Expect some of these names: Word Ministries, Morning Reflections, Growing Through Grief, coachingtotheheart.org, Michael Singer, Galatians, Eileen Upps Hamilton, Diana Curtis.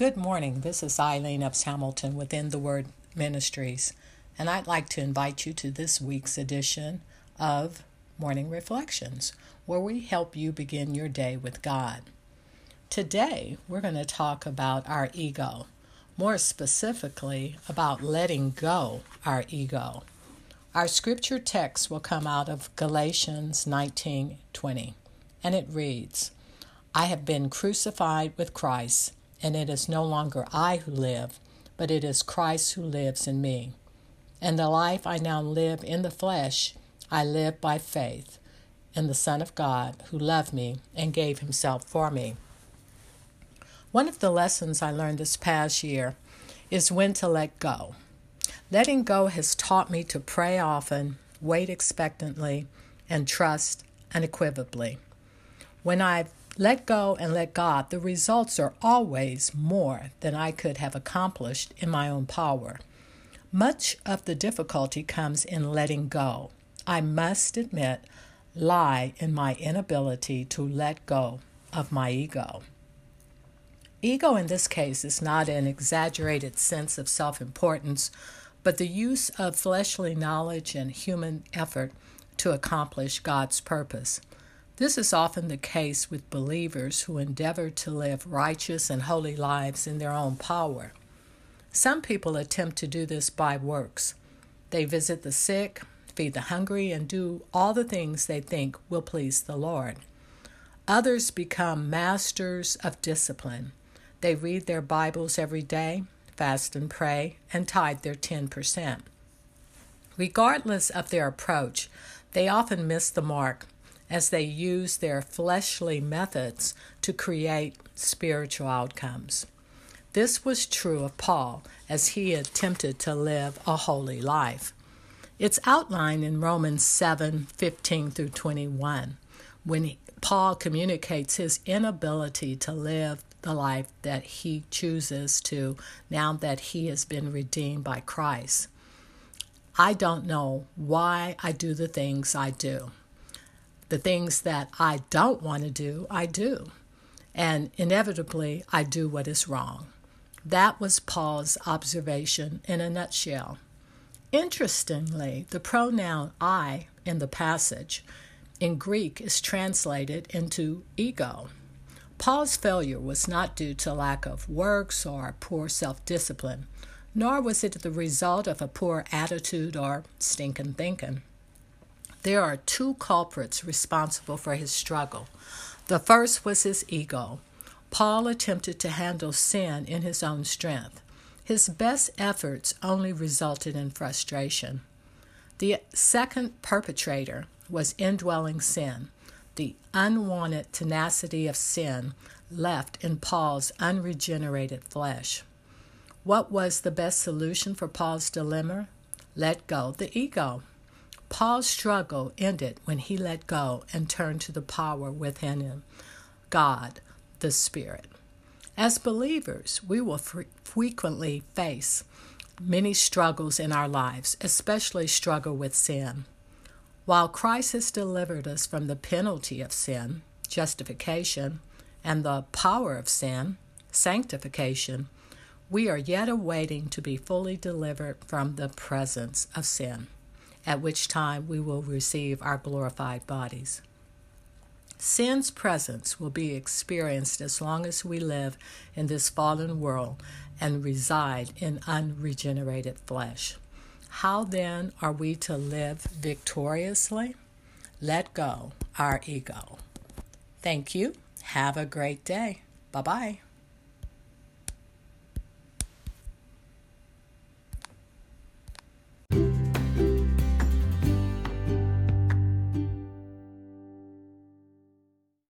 Good morning. This is Eileen Upps Hamilton within the Word Ministries, and I'd like to invite you to this week's edition of Morning Reflections, where we help you begin your day with God. Today, we're going to talk about our ego, more specifically about letting go our ego. Our scripture text will come out of Galatians 19:20, and it reads, "I have been crucified with Christ, and it is no longer I who live, but it is Christ who lives in me. And the life I now live in the flesh, I live by faith in the Son of God who loved me and gave himself for me." One of the lessons I learned this past year is when to let go. Letting go has taught me to pray often, wait expectantly, and trust unequivocally. When I've let go and let God, the results are always more than I could have accomplished in my own power. Much of the difficulty comes in letting go. I must admit, lie in my inability to let go of my ego. Ego in this case is not an exaggerated sense of self-importance, but the use of fleshly knowledge and human effort to accomplish God's purpose. This is often the case with believers who endeavor to live righteous and holy lives in their own power. Some people attempt to do this by works. They visit the sick, feed the hungry, and do all the things they think will please the Lord. Others become masters of discipline. They read their Bibles every day, fast and pray, and tithe their 10%. Regardless of their approach, they often miss the mark, as they use their fleshly methods to create spiritual outcomes. This was true of Paul as he attempted to live a holy life. It's outlined in Romans 7:15 through 21, when Paul communicates his inability to live the life that he chooses to now that he has been redeemed by Christ. "I don't know why I do the things I do. The things that I don't want to do, I do. And inevitably, I do what is wrong." That was Paul's observation in a nutshell. Interestingly, the pronoun I in the passage in Greek is translated into ego. Paul's failure was not due to lack of works or poor self-discipline, nor was it the result of a poor attitude or stinking thinking. There are two culprits responsible for his struggle. The first was his ego. Paul attempted to handle sin in his own strength. His best efforts only resulted in frustration. The second perpetrator was indwelling sin. The unwanted tenacity of sin left in Paul's unregenerated flesh. What was the best solution for Paul's dilemma? Let go the ego. Paul's struggle ended when he let go and turned to the power within him, God, the Spirit. As believers, we will frequently face many struggles in our lives, especially struggle with sin. While Christ has delivered us from the penalty of sin, justification, and the power of sin, sanctification, we are yet awaiting to be fully delivered from the presence of sin, at which time we will receive our glorified bodies. Sin's presence will be experienced as long as we live in this fallen world and reside in unregenerated flesh. How then are we to live victoriously? Let go our ego. Thank you. Have a great day. Bye-bye.